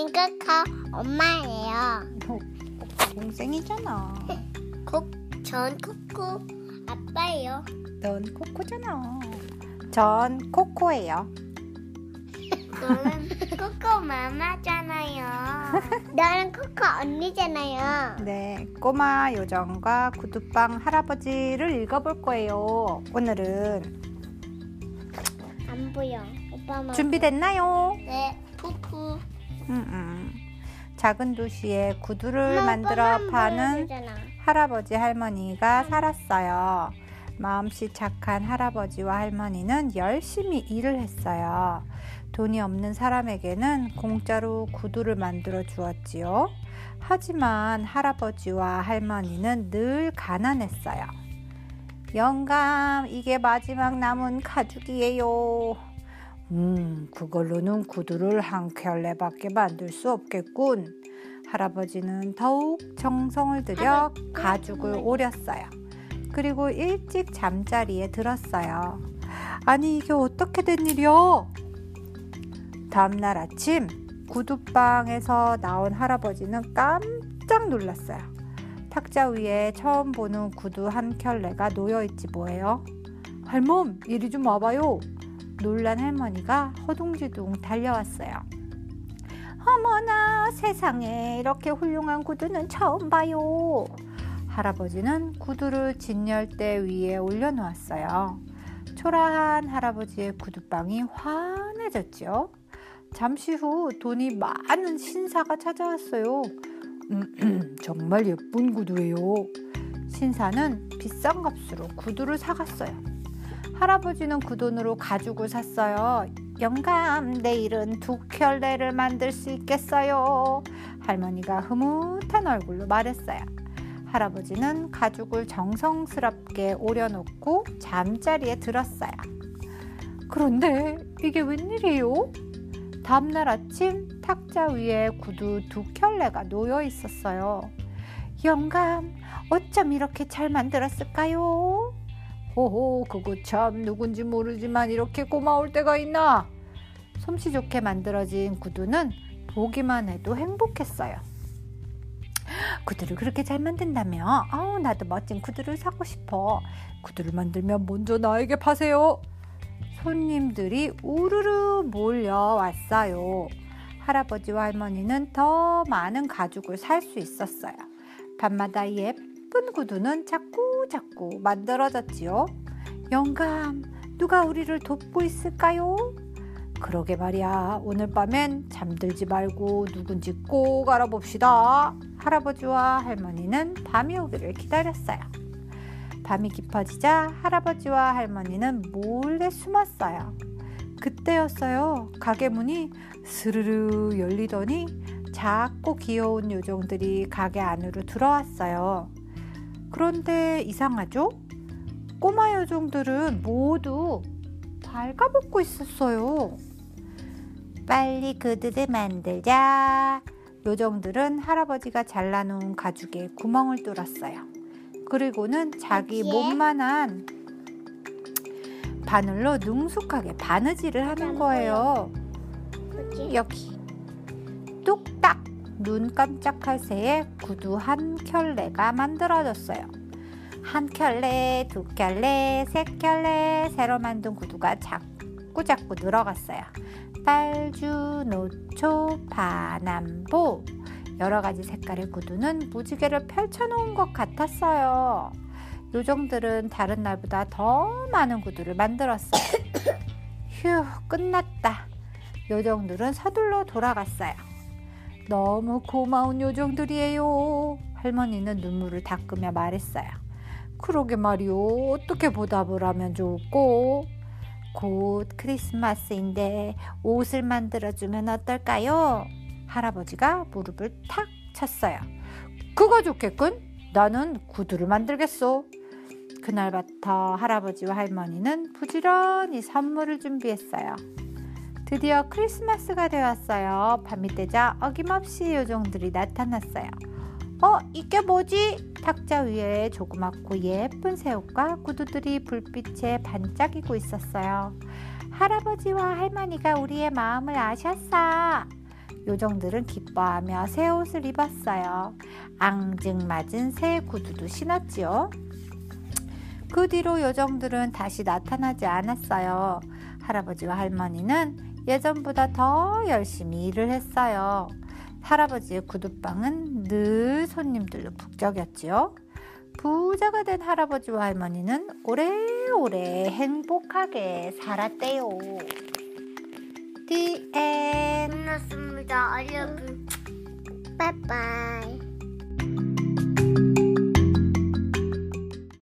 생각한 엄마예요. 동생이잖아. 전 코코 아빠예요. 넌 코코잖아. 전 코코예요. 너는 코코 마마잖아요. 너는 코코 언니잖아요. 네, 꼬마 요정과 구두빵 할아버지를 읽어볼 거예요. 오늘은 안 보여. 오빠만 준비됐나요? 네, 푸푸. 작은 도시에 구두를 만들어 파는 할아버지 할머니가 살았어요. 마음씨 착한 할아버지와 할머니는 열심히 일을 했어요. 돈이 없는 사람에게는 공짜로 구두를 만들어 주었지요. 하지만 할아버지와 할머니는 늘 가난했어요. 영감, 이게 마지막 남은 가죽이에요. 그걸로는 구두를 한 켤레밖에 만들 수 없겠군. 할아버지는 더욱 정성을 들여 가죽을 오렸어요. 그리고 일찍 잠자리에 들었어요. 아니, 이게 어떻게 된 일이야? 다음날 아침 구두방에서 나온 할아버지는 깜짝 놀랐어요. 탁자 위에 처음 보는 구두 한 켤레가 놓여있지 뭐예요. 할멈, 이리 좀 와봐요. 놀란 할머니가 허둥지둥 달려왔어요. 어머나, 세상에, 이렇게 훌륭한 구두는 처음 봐요. 할아버지는 구두를 진열대 위에 올려놓았어요. 초라한 할아버지의 구두방이 환해졌죠. 잠시 후 돈이 많은 신사가 찾아왔어요. 정말 예쁜 구두예요. 신사는 비싼 값으로 구두를 사갔어요. 할아버지는 그 돈으로 가죽을 샀어요. 영감, 내일은 두 켤레를 만들 수 있겠어요. 할머니가 흐뭇한 얼굴로 말했어요. 할아버지는 가죽을 정성스럽게 오려놓고 잠자리에 들었어요. 그런데 이게 웬일이에요? 다음날 아침 탁자 위에 구두 두 켤레가 놓여 있었어요. 영감, 어쩜 이렇게 잘 만들었을까요? 호호, 그거 참 누군지 모르지만 이렇게 고마울 때가 있나. 솜씨 좋게 만들어진 구두는 보기만 해도 행복했어요. 구두를 그렇게 잘 만든다며? 아우, 나도 멋진 구두를 사고 싶어. 구두를 만들면 먼저 나에게 파세요. 손님들이 우르르 몰려왔어요. 할아버지와 할머니는 더 많은 가죽을 살 수 있었어요. 밤마다 예쁜 구두는 자꾸 만들어졌지요. 영감, 누가 우리를 돕고 있을까요? 그러게 말이야, 오늘 밤엔 잠들지 말고 누군지 꼭 알아봅시다. 할아버지와 할머니는 밤이 오기를 기다렸어요. 밤이 깊어지자 할아버지와 할머니는 몰래 숨었어요. 그때였어요. 가게 문이 스르르 열리더니 작고 귀여운 요정들이 가게 안으로 들어왔어요. 그런데 이상하죠? 꼬마 요정들은 모두 발가벗고 있었어요. 빨리 구두를 만들자. 요정들은 할아버지가 잘라놓은 가죽에 구멍을 뚫었어요. 그리고는 자기 몸만한 바늘로 능숙하게 바느질을 하는 거예요. 여기 뚝딱! 눈 깜짝할 새에 구두 한 켤레가 만들어졌어요. 한 켤레, 두 켤레, 세 켤레, 새로 만든 구두가 자꾸자꾸 늘어갔어요. 빨주, 노초, 파남보, 여러 가지 색깔의 구두는 무지개를 펼쳐놓은 것 같았어요. 요정들은 다른 날보다 더 많은 구두를 만들었어요. 휴, 끝났다. 요정들은 서둘러 돌아갔어요. 너무 고마운 요정들이에요. 할머니는 눈물을 닦으며 말했어요. 그러게 말이요, 어떻게 보답을 하면 좋을꼬? 곧 크리스마스인데 옷을 만들어주면 어떨까요? 할아버지가 무릎을 탁 쳤어요. 그거 좋겠군. 나는 구두를 만들겠소. 그날부터 할아버지와 할머니는 부지런히 선물을 준비했어요. 드디어 크리스마스가 되었어요. 밤이 되자 어김없이 요정들이 나타났어요. 이게 뭐지? 탁자 위에 조그맣고 예쁜 새옷과 구두들이 불빛에 반짝이고 있었어요. 할아버지와 할머니가 우리의 마음을 아셨어. 요정들은 기뻐하며 새 옷을 입었어요. 앙증맞은 새 구두도 신었지요. 그 뒤로 요정들은 다시 나타나지 않았어요. 할아버지와 할머니는 예전보다 더 열심히 일을 했어요. 할아버지의 구두방은 늘 손님들로 북적였지요. 부자가 된 할아버지와 할머니는 오래오래 행복하게 살았대요. The end. 끝났습니다. 여러분, 빠이빠이.